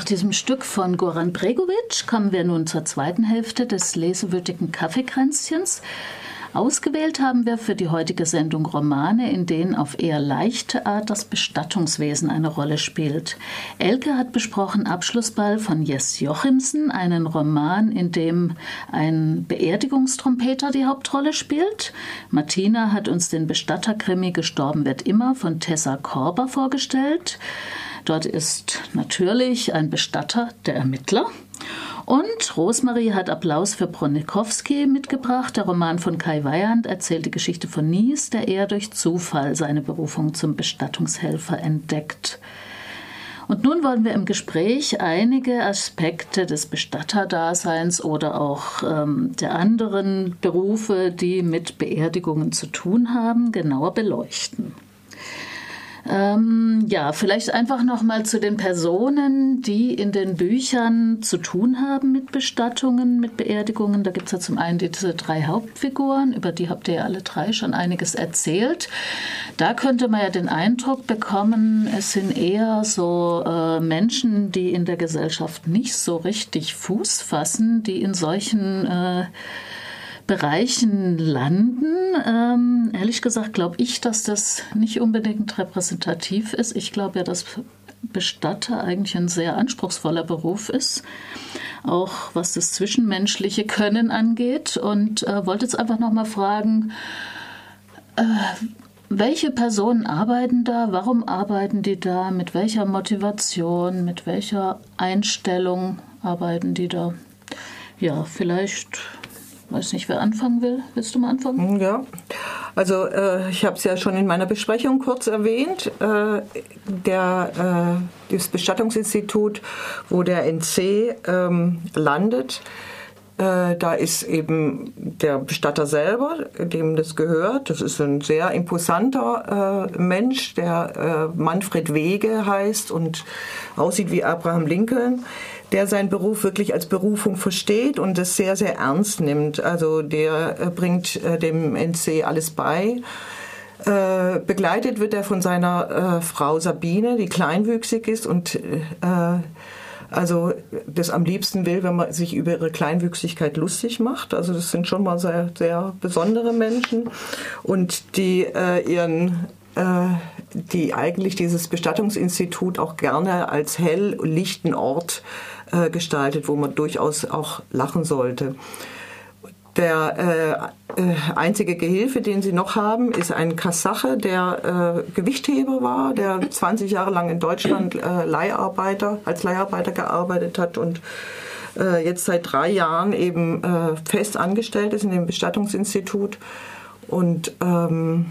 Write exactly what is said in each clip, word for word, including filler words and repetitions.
Nach diesem Stück von Goran Bregovic kommen wir nun zur zweiten Hälfte des lesewütigen Kaffeekränzchens. Ausgewählt haben wir für die heutige Sendung Romane, in denen auf eher leichte Art das Bestattungswesen eine Rolle spielt. Elke hat besprochen Abschlussball von Jes Jochimsen, einen Roman, in dem ein Beerdigungstrompeter die Hauptrolle spielt. Martina hat uns den Bestatterkrimi Gestorben wird immer von Tessa Korber vorgestellt. Dort ist natürlich ein Bestatter der Ermittler. Und Rosemarie hat Applaus für Bronikowski mitgebracht. Der Roman von Kai Weihand erzählt die Geschichte von Nies, der eher durch Zufall seine Berufung zum Bestattungshelfer entdeckt. Und nun wollen wir im Gespräch einige Aspekte des Bestatterdaseins oder auch ähm, der anderen Berufe, die mit Beerdigungen zu tun haben, genauer beleuchten. Ähm, ja, vielleicht einfach nochmal zu den Personen, die in den Büchern zu tun haben mit Bestattungen, mit Beerdigungen. Da gibt es ja zum einen diese drei Hauptfiguren, über die habt ihr ja alle drei schon einiges erzählt. Da könnte man ja den Eindruck bekommen, es sind eher so äh, Menschen, die in der Gesellschaft nicht so richtig Fuß fassen, die in solchen äh, Bereichen landen. Ähm, ehrlich gesagt glaube ich, dass das nicht unbedingt repräsentativ ist. Ich glaube ja, dass Bestatter eigentlich ein sehr anspruchsvoller Beruf ist, auch was das zwischenmenschliche Können angeht. Und äh, wollte jetzt einfach nochmal fragen, äh, welche Personen arbeiten da? Warum arbeiten die da? Mit welcher Motivation, mit welcher Einstellung arbeiten die da? Ja, vielleicht... Weiß nicht, wer anfangen will. Willst du mal anfangen? Ja, also äh, ich habe es ja schon in meiner Besprechung kurz erwähnt. Äh, der, äh, das Bestattungsinstitut, wo der N C ähm, landet, äh, da ist eben der Bestatter selber, dem das gehört. Das ist ein sehr imposanter äh, Mensch, der äh, Manfred Wege heißt und aussieht wie Abraham Lincoln, der seinen Beruf wirklich als Berufung versteht und es sehr, sehr ernst nimmt. Also der bringt dem N C alles bei. Äh, begleitet wird er von seiner äh, Frau Sabine, die kleinwüchsig ist und äh, also das am liebsten will, wenn man sich über ihre Kleinwüchsigkeit lustig macht. Also das sind schon mal sehr, sehr besondere Menschen und die äh, ihren... die eigentlich dieses Bestattungsinstitut auch gerne als hell und lichten Ort äh, gestaltet, wo man durchaus auch lachen sollte. Der äh, äh, einzige Gehilfe, den sie noch haben, ist ein Kasache, der äh, Gewichtheber war, der zwanzig Jahre lang in Deutschland äh, Leiharbeiter, als Leiharbeiter gearbeitet hat und äh, jetzt seit drei Jahren eben äh, fest angestellt ist in dem Bestattungsinstitut und ähm,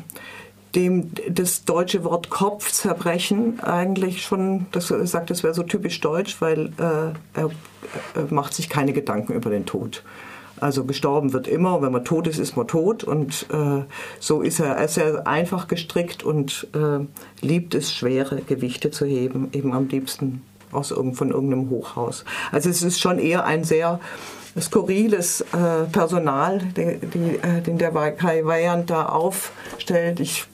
dem das deutsche Wort Kopfzerbrechen eigentlich schon, das sagt, das wäre so typisch deutsch, weil äh, er, er macht sich keine Gedanken über den Tod. Also gestorben wird immer, wenn man tot ist, ist man tot und äh, so ist er, er ist sehr einfach gestrickt und äh, liebt es, schwere Gewichte zu heben, eben am liebsten aus irgend, von irgendeinem Hochhaus. Also es ist schon eher ein sehr skurriles äh, Personal, den, die, äh, den der Kai Weihand da aufstellt. Ich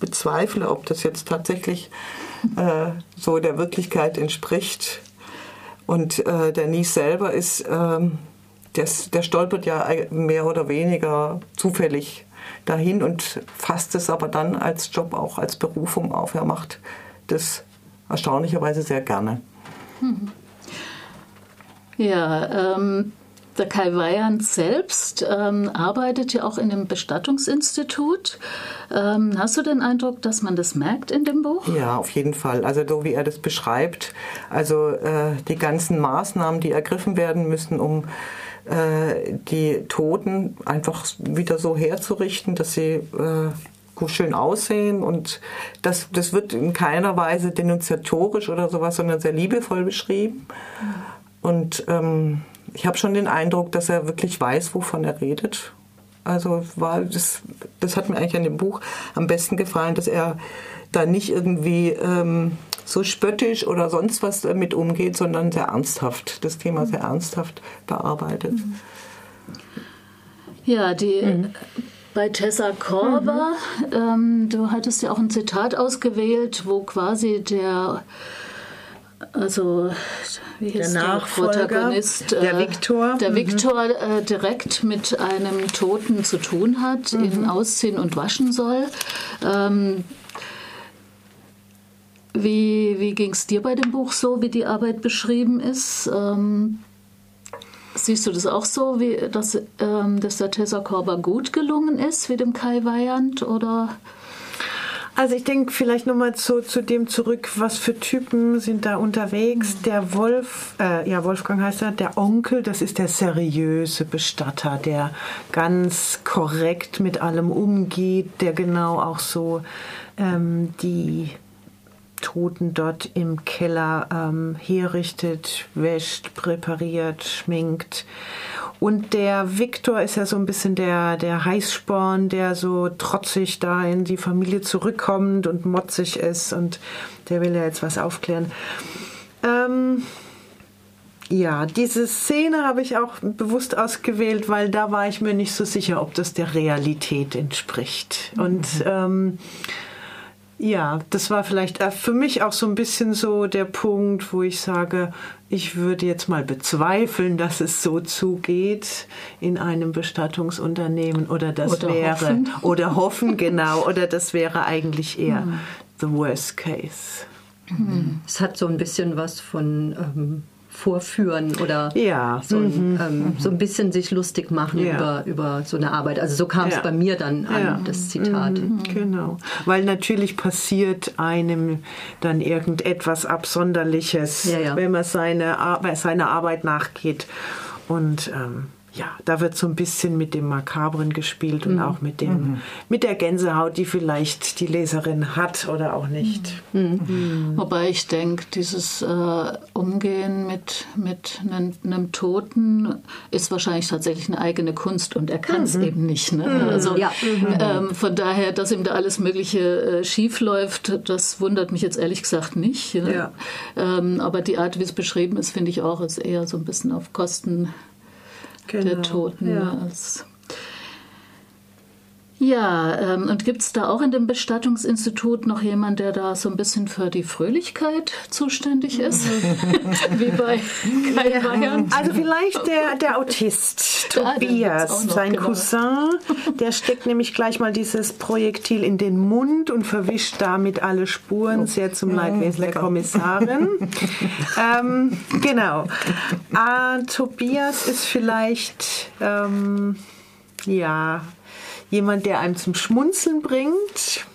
bezweifle, ob das jetzt tatsächlich äh, so der Wirklichkeit entspricht. Und äh, der Nies selber ist, äh, der, der stolpert ja mehr oder weniger zufällig dahin und fasst es aber dann als Job auch als Berufung auf. Er macht das erstaunlicherweise sehr gerne. Mhm. Ja, ähm, der Kai Weihand selbst ähm, arbeitet ja auch in dem Bestattungsinstitut. Ähm, hast du den Eindruck, dass man das merkt in dem Buch? Ja, auf jeden Fall. Also so wie er das beschreibt, also äh, die ganzen Maßnahmen, die ergriffen werden müssen, um äh, die Toten einfach wieder so herzurichten, dass sie äh, schön aussehen und das, das wird in keiner Weise denunziatorisch oder sowas, sondern sehr liebevoll beschrieben. Mhm. Und ähm, ich habe schon den Eindruck, dass er wirklich weiß, wovon er redet. Also war das, das hat mir eigentlich an dem Buch am besten gefallen, dass er da nicht irgendwie ähm, so spöttisch oder sonst was damit umgeht, sondern sehr ernsthaft, das Thema sehr ernsthaft bearbeitet. Ja, die... Mhm. Bei Tessa Korber, mhm. ähm, du hattest ja auch ein Zitat ausgewählt, wo quasi der also wie hieß der Nachfolger, der, der Viktor, der mhm. Viktor äh, direkt mit einem Toten zu tun hat, mhm. ihn ausziehen und waschen soll. Ähm, wie wie ging es dir bei dem Buch so, wie die Arbeit beschrieben ist? Ähm, siehst du das auch so, wie, dass, ähm, dass der Tessa Korber gut gelungen ist, wie dem Kai Weihand, oder... Also ich denke vielleicht nochmal zu, zu dem zurück, was für Typen sind da unterwegs. Der Wolf, äh, ja Wolfgang heißt er, der Onkel, das ist der seriöse Bestatter, der ganz korrekt mit allem umgeht, der genau auch so ähm, die Toten dort im Keller ähm, herrichtet, wäscht, präpariert, schminkt. Und der Viktor ist ja so ein bisschen der, der Heißsporn, der so trotzig da in die Familie zurückkommt und motzig ist, und der will ja jetzt was aufklären. Ähm, ja, diese Szene habe ich auch bewusst ausgewählt, weil da war ich mir nicht so sicher, ob das der Realität entspricht. Mhm. Und ähm, ja, das war vielleicht für mich auch so ein bisschen so der Punkt, wo ich sage, ich würde jetzt mal bezweifeln, dass es so zugeht in einem Bestattungsunternehmen, oder das oder wäre hoffen. oder hoffen genau oder das wäre eigentlich eher hm. the worst case. Hm. Es hat so ein bisschen was von ähm, Vorführen oder ja. so, mhm. ähm, mhm. so ein bisschen sich lustig machen ja. über, über so eine Arbeit. Also so kam es ja. bei mir dann an, ja. das Zitat. Mhm. Genau, weil natürlich passiert einem dann irgendetwas Absonderliches, ja, ja. wenn man seine Ar- seiner Arbeit nachgeht. Und ähm, ja, da wird so ein bisschen mit dem Makabren gespielt und mhm. auch mit, dem, mhm. mit der Gänsehaut, die vielleicht die Leserin hat oder auch nicht. Mhm. Mhm. Wobei ich denke, dieses äh, Umgehen mit, mit einem, einem Toten ist wahrscheinlich tatsächlich eine eigene Kunst, und er kann es mhm. eben nicht. Ne? Mhm. Also, ja. mhm. ähm, von daher, dass ihm da alles Mögliche äh, schief läuft, das wundert mich jetzt ehrlich gesagt nicht. Ne? Ja. Ähm, aber die Art, wie es beschrieben ist, finde ich auch, ist eher so ein bisschen auf Kosten... Genau. der Toten. Ja, ja ähm, und gibt es da auch in dem Bestattungsinstitut noch jemand, der da so ein bisschen für die Fröhlichkeit zuständig ist? Wie bei Kai ja. Weihand? Also vielleicht der, der Autist, Tobias, ja, sein genau. Cousin, der steckt nämlich gleich mal dieses Projektil in den Mund und verwischt damit alle Spuren, oh. sehr zum Leidwesen der Kommissarin. ähm, genau. Ah, Tobias ist vielleicht, ähm, ja... jemand, der einem zum Schmunzeln bringt,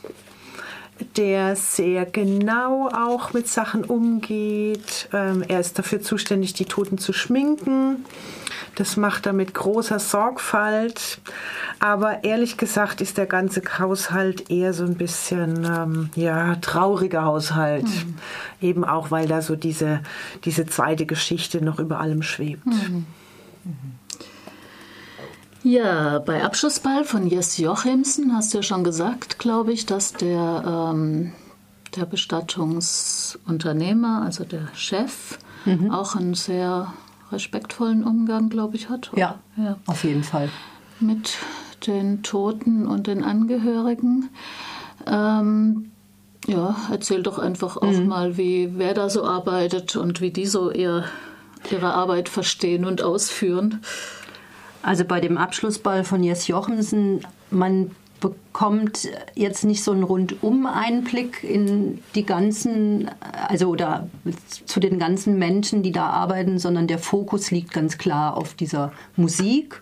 der sehr genau auch mit Sachen umgeht. Ähm, er ist dafür zuständig, die Toten zu schminken. Das macht er mit großer Sorgfalt. Aber ehrlich gesagt ist der ganze Haushalt eher so ein bisschen ähm, ja, trauriger Haushalt. Mhm. Eben auch, weil da so diese, diese zweite Geschichte noch über allem schwebt. Mhm. Mhm. Ja, bei Abschlussball von Jes Jochimsen hast du ja schon gesagt, glaube ich, dass der, ähm, der Bestattungsunternehmer, also der Chef, mhm. auch einen sehr respektvollen Umgang, glaube ich, hat. Ja, ja, auf jeden Fall. Mit den Toten und den Angehörigen. Ähm, ja, erzähl doch einfach auch mhm. mal, wie, wer da so arbeitet und wie die so ihr, ihre Arbeit verstehen und ausführen. Also bei dem Abschlussball von Jes Jochimsen, man bekommt jetzt nicht so einen Rundum-Einblick in die ganzen, also oder zu den ganzen Menschen, die da arbeiten, sondern der Fokus liegt ganz klar auf dieser Musik.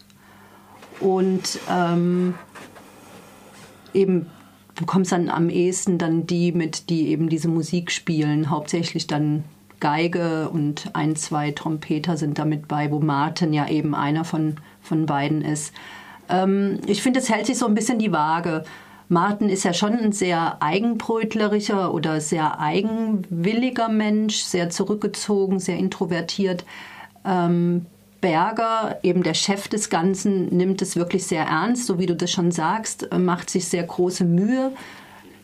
Und ähm, eben bekommst dann am ehesten dann die mit, die eben diese Musik spielen, hauptsächlich dann Geige und ein, zwei Trompeter sind damit bei, wo Martin ja eben einer von, von beiden ist. Ähm, ich finde, es hält sich so ein bisschen die Waage. Martin ist ja schon ein sehr eigenbrötlerischer oder sehr eigenwilliger Mensch, sehr zurückgezogen, sehr introvertiert. Ähm, Berger, eben der Chef des Ganzen, nimmt es wirklich sehr ernst, so wie du das schon sagst, macht sich sehr große Mühe,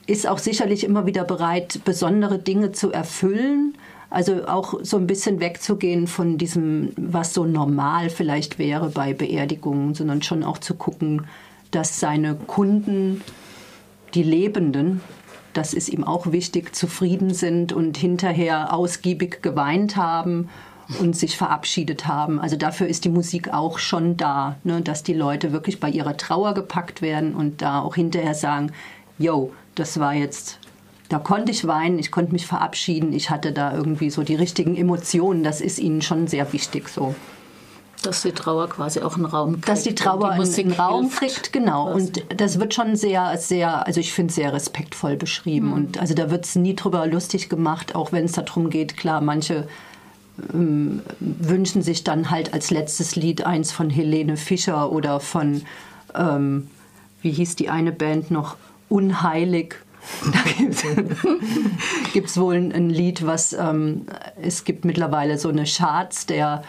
ist auch sicherlich immer wieder bereit, besondere Dinge zu erfüllen. Also auch so ein bisschen wegzugehen von diesem, was so normal vielleicht wäre bei Beerdigungen, sondern schon auch zu gucken, dass seine Kunden, die Lebenden, das ist ihm auch wichtig, zufrieden sind und hinterher ausgiebig geweint haben und sich verabschiedet haben. Also dafür ist die Musik auch schon da, ne, dass die Leute wirklich bei ihrer Trauer gepackt werden und da auch hinterher sagen, yo, das war jetzt, da konnte ich weinen, ich konnte mich verabschieden, ich hatte da irgendwie so die richtigen Emotionen, das ist ihnen schon sehr wichtig so. Dass die Trauer quasi auch einen Raum kriegt. Dass die Trauer die Musik einen Raum kriegt, genau. Und das wird schon sehr, sehr, also ich finde es sehr respektvoll beschrieben. Mhm. Und also da wird es nie drüber lustig gemacht, auch wenn es darum geht, klar, manche ähm, wünschen sich dann halt als letztes Lied eins von Helene Fischer oder von, ähm, wie hieß die eine Band noch, Unheilig. Da gibt es wohl ein, ein Lied, was, ähm, es gibt mittlerweile so eine Charts der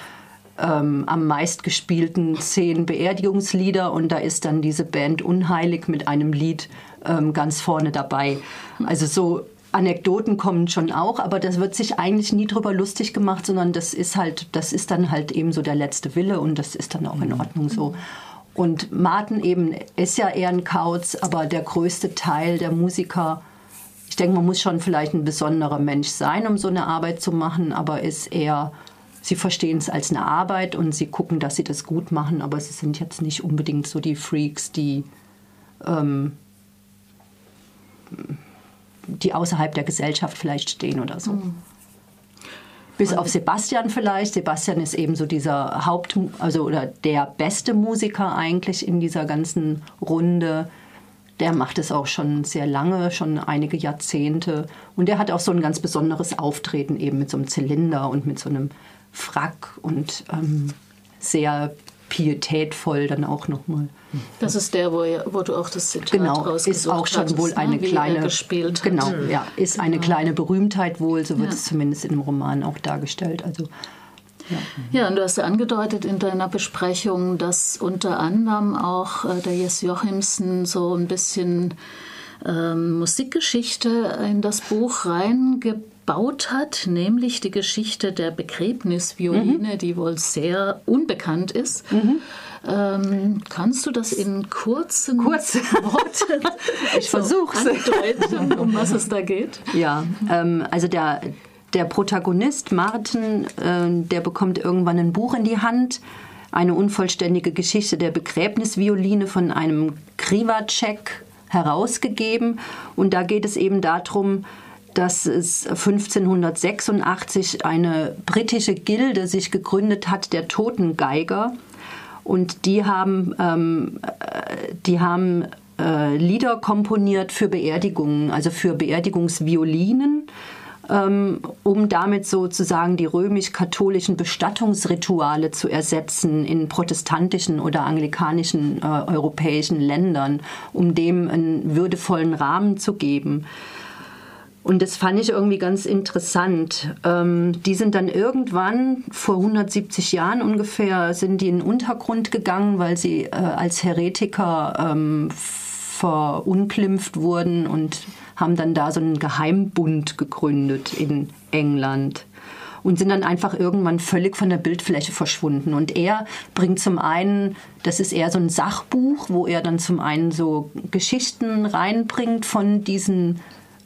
Ähm, am meistgespielten zehn Beerdigungslieder und da ist dann diese Band Unheilig mit einem Lied ähm, ganz vorne dabei. Also so Anekdoten kommen schon auch, aber das wird sich eigentlich nie drüber lustig gemacht, sondern das ist halt, das ist dann halt eben so der letzte Wille und das ist dann auch in Ordnung so. Und Martin eben ist ja eher ein Kauz, aber der größte Teil der Musiker, ich denke, man muss schon vielleicht ein besonderer Mensch sein, um so eine Arbeit zu machen, aber ist eher... Sie verstehen es als eine Arbeit und sie gucken, dass sie das gut machen, aber sie sind jetzt nicht unbedingt so die Freaks, die, ähm, die außerhalb der Gesellschaft vielleicht stehen oder so. Mhm. Bis und auf Sebastian vielleicht. Sebastian ist eben so dieser Haupt-, also oder der beste Musiker eigentlich in dieser ganzen Runde. Der macht es auch schon sehr lange, schon einige Jahrzehnte. Und der hat auch so ein ganz besonderes Auftreten eben mit so einem Zylinder und mit so einem Frack und ähm, sehr pietätvoll dann auch nochmal. Das ist der, wo, wo du auch das Zitat genau, rausgesucht ist auch schon hattest, wohl eine ne, kleine, gespielt genau, hat. Ja, ist genau. Eine kleine Berühmtheit wohl, so wird ja. Es zumindest in dem Roman auch dargestellt. Also ja. Ja, und du hast ja angedeutet in deiner Besprechung, dass unter anderem auch äh, der Jes Jochimsen so ein bisschen ähm, Musikgeschichte in das Buch reingebaut hat, nämlich die Geschichte der Begräbnisvioline, mhm. die wohl sehr unbekannt ist. Mhm. Ähm, kannst du das in kurzen Kurz. Worten ich versuch's. So andeuten, um was es da geht? Ja, ähm, also der... Der Protagonist, Martin, der bekommt irgendwann ein Buch in die Hand. Eine unvollständige Geschichte der Begräbnisvioline von einem Krivacek herausgegeben. Und da geht es eben darum, dass es fünfzehnhundertsechsundachtzig eine britische Gilde sich gegründet hat, der Totengeiger. Und die haben... Ähm, die haben äh, Lieder komponiert für Beerdigungen, also für Beerdigungsviolinen, um damit sozusagen die römisch-katholischen Bestattungsrituale zu ersetzen in protestantischen oder anglikanischen äh, europäischen Ländern, um dem einen würdevollen Rahmen zu geben. Und das fand ich irgendwie ganz interessant. Ähm, die sind dann irgendwann, vor hundertsiebzig Jahren ungefähr, sind die in den Untergrund gegangen, weil sie äh, als Heretiker ähm, verunglimpft wurden und haben dann da so einen Geheimbund gegründet in England und sind dann einfach irgendwann völlig von der Bildfläche verschwunden. Und er bringt zum einen, das ist eher so ein Sachbuch, wo er dann zum einen so Geschichten reinbringt von diesen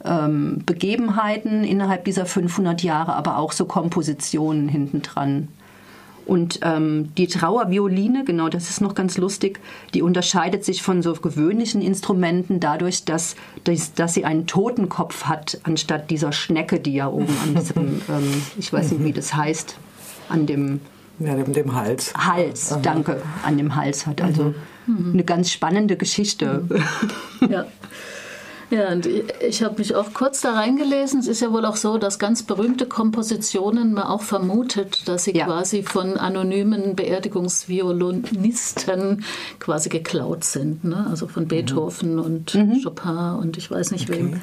ähm, Begebenheiten innerhalb dieser fünfhundert Jahre, aber auch so Kompositionen hintendran. Und ähm, die Trauervioline, genau, das ist noch ganz lustig, die unterscheidet sich von so gewöhnlichen Instrumenten dadurch, dass, dass, dass sie einen Totenkopf hat, anstatt dieser Schnecke, die ja oben an diesem, ähm, ich weiß nicht, wie das heißt, an dem... Ja, dem, dem Hals. Hals, aha. Danke, an dem Hals hat. Also mhm. eine ganz spannende Geschichte. Mhm. Ja. Ja, und ich, ich habe mich auch kurz da reingelesen. Es ist ja wohl auch so, dass ganz berühmte Kompositionen man auch vermutet, dass sie ja. quasi von anonymen Beerdigungsviolinisten quasi geklaut sind. Ne? Also von Beethoven mhm. und mhm. Chopin und ich weiß nicht okay. wem.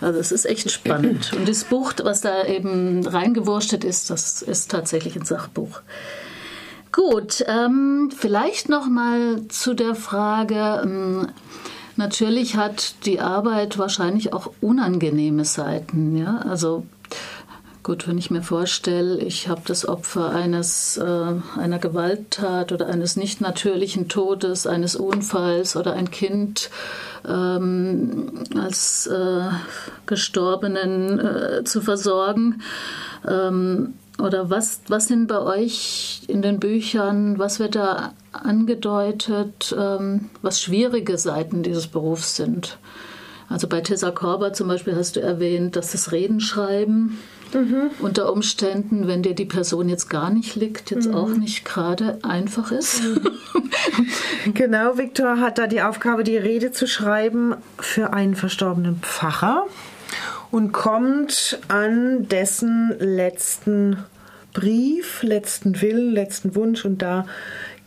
Also es ist echt spannend. Und das Buch, was da eben reingewurstet ist, das ist tatsächlich ein Sachbuch. Gut, ähm, vielleicht noch mal zu der Frage... Ähm, Natürlich hat die Arbeit wahrscheinlich auch unangenehme Seiten. Ja? Also Gut, wenn ich mir vorstelle, ich habe das Opfer eines, äh, einer Gewalttat oder eines nicht natürlichen Todes, eines Unfalls oder ein Kind ähm, als äh, Gestorbenen äh, zu versorgen. Ähm, oder was, was sind bei euch in den Büchern, was wird da angedeutet, ähm, was schwierige Seiten dieses Berufs sind? Also bei Tessa Korber zum Beispiel hast du erwähnt, dass das Reden schreiben, mhm. unter Umständen, wenn dir die Person jetzt gar nicht liegt, jetzt mhm. auch nicht gerade einfach ist. Mhm. Genau, Viktor hat da die Aufgabe, die Rede zu schreiben für einen verstorbenen Pfarrer und kommt an dessen letzten Brief, letzten Willen, letzten Wunsch und da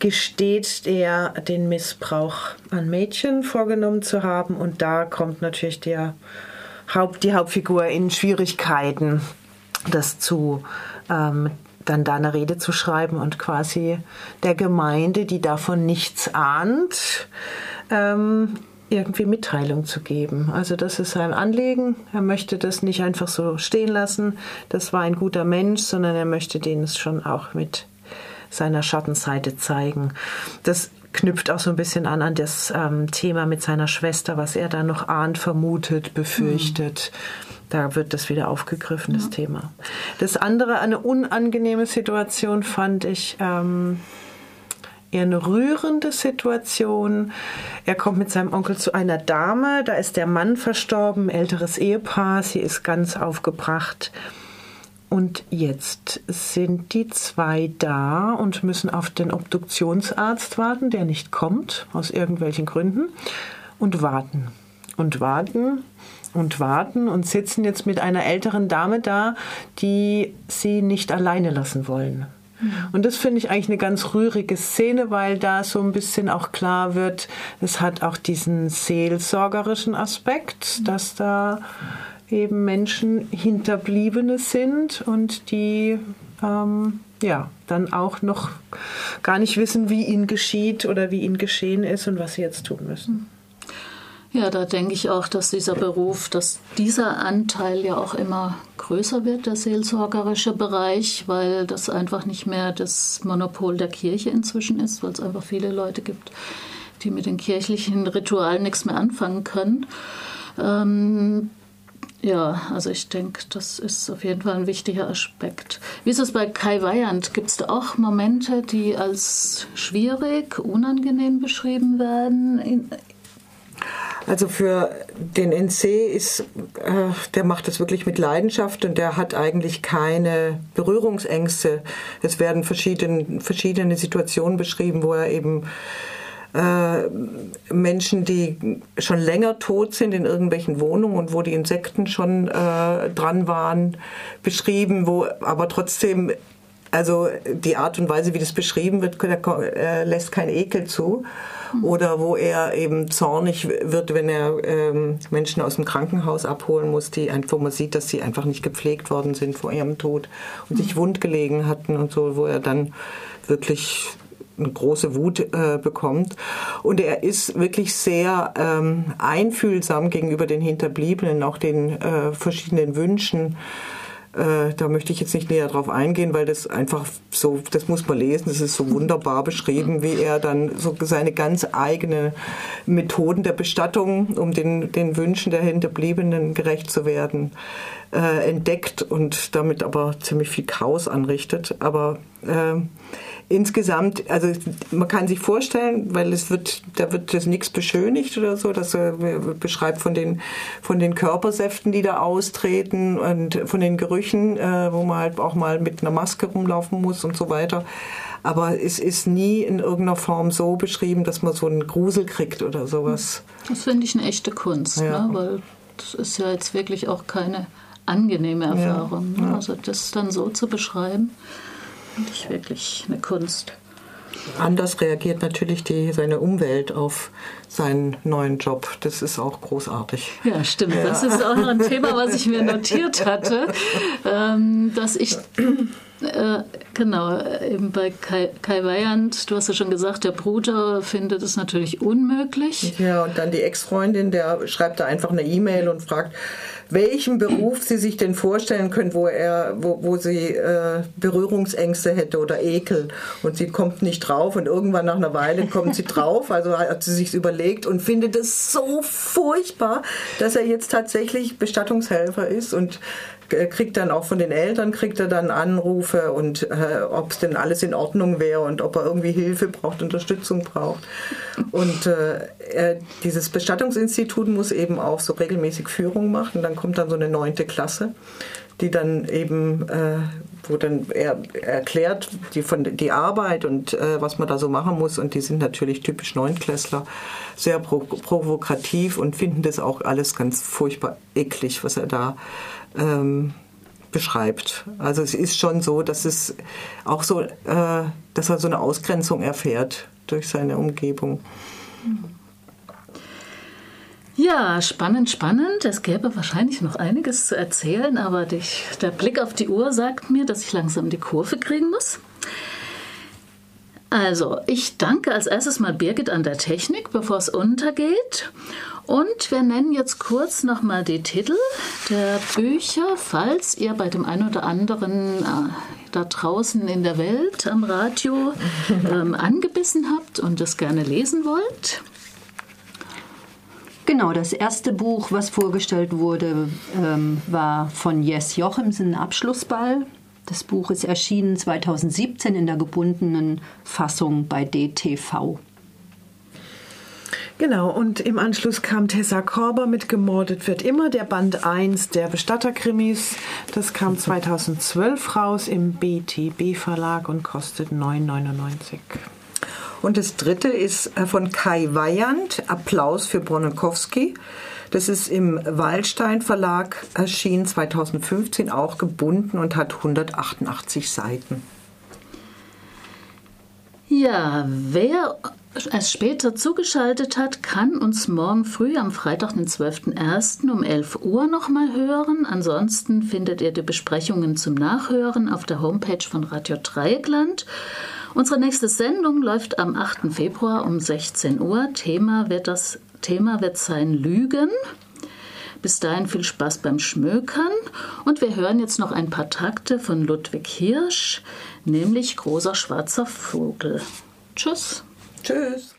gesteht er, den Missbrauch an Mädchen vorgenommen zu haben und da kommt natürlich der Haupt, die Hauptfigur in Schwierigkeiten, das zu ähm, dann da eine Rede zu schreiben und quasi der Gemeinde, die davon nichts ahnt, ähm, irgendwie Mitteilung zu geben. Also das ist sein Anliegen. Er möchte das nicht einfach so stehen lassen. Das war ein guter Mensch, sondern er möchte denen es schon auch mit seiner Schattenseite zeigen. Das knüpft auch so ein bisschen an an das ähm, Thema mit seiner Schwester, was er da noch ahnt, vermutet, befürchtet. Mhm. Da wird das wieder aufgegriffen, ja. Das Thema. Das andere, eine unangenehme Situation, fand ich ähm, eher eine rührende Situation. Er kommt mit seinem Onkel zu einer Dame, da ist der Mann verstorben, älteres Ehepaar, sie ist ganz aufgebracht. Und jetzt sind die zwei da und müssen auf den Obduktionsarzt warten, der nicht kommt, aus irgendwelchen Gründen, und warten und warten und warten und sitzen jetzt mit einer älteren Dame da, die sie nicht alleine lassen wollen. Und das finde ich eigentlich eine ganz rührige Szene, weil da so ein bisschen auch klar wird, es hat auch diesen seelsorgerischen Aspekt, dass da eben Menschen Hinterbliebene sind und die ähm, ja dann auch noch gar nicht wissen, wie ihnen geschieht oder wie ihnen geschehen ist und was sie jetzt tun müssen. Ja, da denke ich auch, dass dieser Beruf, dass dieser Anteil ja auch immer größer wird, der seelsorgerische Bereich, weil das einfach nicht mehr das Monopol der Kirche inzwischen ist, weil es einfach viele Leute gibt, die mit den kirchlichen Ritualen nichts mehr anfangen können. Ähm, Ja, also ich denke, das ist auf jeden Fall ein wichtiger Aspekt. Wie ist es bei Kai Weihand? Gibt es da auch Momente, die als schwierig, unangenehm beschrieben werden? Also für den N C ist, äh, der macht das wirklich mit Leidenschaft und der hat eigentlich keine Berührungsängste. Es werden verschieden, verschiedene Situationen beschrieben, wo er eben Menschen, die schon länger tot sind in irgendwelchen Wohnungen und wo die Insekten schon äh, dran waren, beschrieben, wo aber trotzdem, also die Art und Weise, wie das beschrieben wird, äh, lässt keinen Ekel zu. Oder wo er eben zornig wird, wenn er ähm, Menschen aus dem Krankenhaus abholen muss, die einfach, wo man sieht, dass sie einfach nicht gepflegt worden sind vor ihrem Tod und mhm. sich wundgelegen hatten und so, wo er dann wirklich eine große Wut äh, bekommt. Und er ist wirklich sehr ähm, einfühlsam gegenüber den Hinterbliebenen, auch den äh, verschiedenen Wünschen. Äh, da möchte ich jetzt nicht näher drauf eingehen, weil das einfach so, das muss man lesen, das ist so wunderbar beschrieben, wie er dann so seine ganz eigenen Methoden der Bestattung, um den, den Wünschen der Hinterbliebenen gerecht zu werden, äh, entdeckt und damit aber ziemlich viel Chaos anrichtet. Aber äh, insgesamt, also man kann sich vorstellen, weil es wird, da wird das nichts beschönigt oder so, dass er beschreibt von den, von den Körpersäften, die da austreten und von den Gerüchen, äh, wo man halt auch mal mit einer Maske rumlaufen muss und so weiter. Aber es ist nie in irgendeiner Form so beschrieben, dass man so einen Grusel kriegt oder sowas. Das finde ich eine echte Kunst, ja. Ne? Weil das ist ja jetzt wirklich auch keine angenehme Erfahrung. Ja, ja. Also das dann so zu beschreiben, finde ich wirklich eine Kunst. Anders reagiert natürlich die, seine Umwelt auf seinen neuen Job. Das ist auch großartig. Ja, stimmt. Ja. Das ist auch noch ein Thema, was ich mir notiert hatte, ähm, dass ich, äh, genau, eben bei Kai, Kai Weihand, du hast ja schon gesagt, der Bruder findet es natürlich unmöglich. Ja, und dann die Ex-Freundin, der schreibt da einfach eine E-Mail und fragt, welchen Beruf sie sich denn vorstellen können, wo, er, wo, wo sie äh, Berührungsängste hätte oder Ekel. Und sie kommt nicht drauf und irgendwann nach einer Weile kommt sie drauf, also hat sie sich überlegt und findet es so furchtbar, dass er jetzt tatsächlich Bestattungshelfer ist und kriegt dann auch von den Eltern, kriegt er dann Anrufe und äh, ob es denn alles in Ordnung wäre und ob er irgendwie Hilfe braucht, Unterstützung braucht. Und äh, äh, dieses Bestattungsinstitut muss eben auch so regelmäßig Führung machen. Dann kommt dann so eine neunte Klasse, die dann eben, äh, wo dann er erklärt die, von, die Arbeit und äh, was man da so machen muss. Und die sind natürlich typisch Neuntklässler, sehr pro, provokativ und finden das auch alles ganz furchtbar eklig, was er da Ähm, beschreibt. Also es ist schon so, dass es auch so, äh, dass er so eine Ausgrenzung erfährt durch seine Umgebung. Ja, spannend, spannend. Es gäbe wahrscheinlich noch einiges zu erzählen, aber die, der Blick auf die Uhr sagt mir, dass ich langsam die Kurve kriegen muss. Also, ich danke als erstes mal Birgit an der Technik, bevor es untergeht. Und wir nennen jetzt kurz nochmal die Titel der Bücher, falls ihr bei dem einen oder anderen äh, da draußen in der Welt am Radio ähm, angebissen habt und das gerne lesen wollt. Genau, das erste Buch, was vorgestellt wurde, ähm, war von Jes Jochimsen, Abschlussball. Das Buch ist erschienen zweitausendsiebzehn in der gebundenen Fassung bei D T V. Genau, und im Anschluss kam Tessa Korber mit Gestorben wird immer, der Band eins der Bestatterkrimis. Das kam zweitausendzwölf raus im B T B Verlag und kostet neun neunundneunzig. Und das dritte ist von Kai Weihand, Applaus für Bronikowski. Das ist im Waldstein Verlag erschienen, zweitausendfünfzehn, auch gebunden und hat hundertachtundachtzig Seiten. Ja, wer es später zugeschaltet hat, kann uns morgen früh am Freitag, den zwölften ersten um elf Uhr nochmal hören. Ansonsten findet ihr die Besprechungen zum Nachhören auf der Homepage von Radio Dreieckland. Unsere nächste Sendung läuft am achten Februar um sechzehn Uhr. Thema wird das Thema wird sein Lügen. Bis dahin viel Spaß beim Schmökern. Und wir hören jetzt noch ein paar Takte von Ludwig Hirsch, nämlich Großer Schwarzer Vogel. Tschüss. Tschüss.